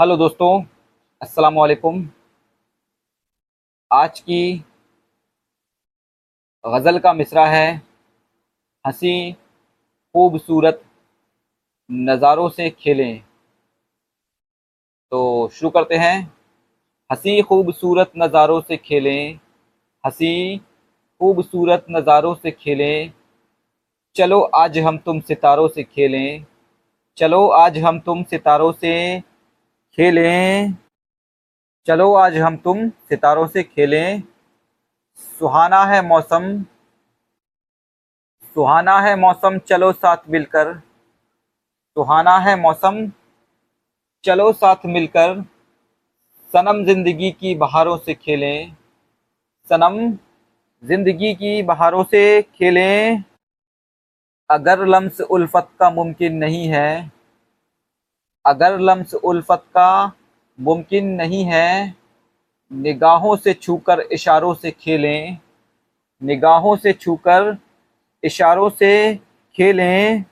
Hello दोस्तों, अस्सलाम वालेकुम। आज की गज़ल का मिसरा है हंसी खूबसूरत नज़ारों से खेलें। तो शुरू करते हैं। हंसी खूबसूरत नज़ारों से खेलें, हंसी खूबसूरत नज़ारों से खेलें, चलो आज हम तुम सितारों से खेलें, चलो आज हम तुम सितारों से खेलें, चलो आज हम तुम सितारों से खेलें। सुहाना है मौसम, सुहाना है मौसम, चलो साथ मिलकर, सुहाना है मौसम, चलो साथ मिलकर, सनम जिंदगी की बहारों से खेलें, सनम जिंदगी की बहारों से खेलें। अगर लम्स उल्फत का मुमकिन नहीं है, अगर लम्स उल्फत का मुमकिन नहीं है, निगाहों से छूकर इशारों से खेलें, निगाहों से छूकर इशारों से खेलें।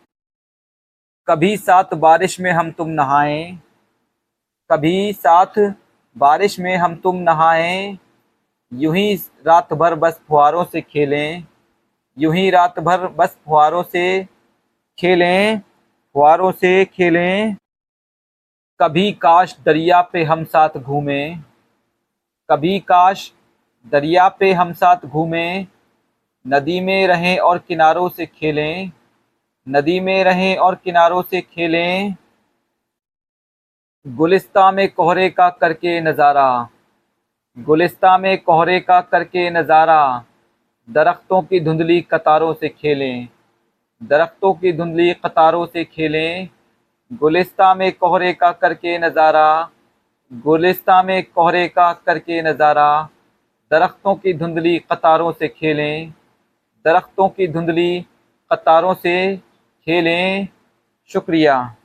कभी साथ बारिश में हम तुम नहाएं, कभी साथ बारिश में हम तुम नहाएं, यूं ही रात भर बस फुहारों से खेलें, यूं ही रात भर बस फुहारों से खेलें, फुहारों से खेलें। कभी काश दरिया पे हम साथ घूमें, कभी काश दरिया पे हम साथ घूमें, नदी में रहें और किनारों से खेलें, नदी में रहें और किनारों से खेलें। गुलिस्तां में कोहरे का करके नज़ारा, गुलिस्तां में कोहरे का करके नज़ारा, दरख्तों की धुंधली कतारों से खेलें, दरख्तों की धुंधली कतारों से खेलें। गुलिस्तां में कोहरे का करके नज़ारा, गुलिस्तां में कोहरे का करके नज़ारा, दरख्तों की धुंधली कतारों से खेलें, दरख्तों की धुंधली कतारों से खेलें। शुक्रिया।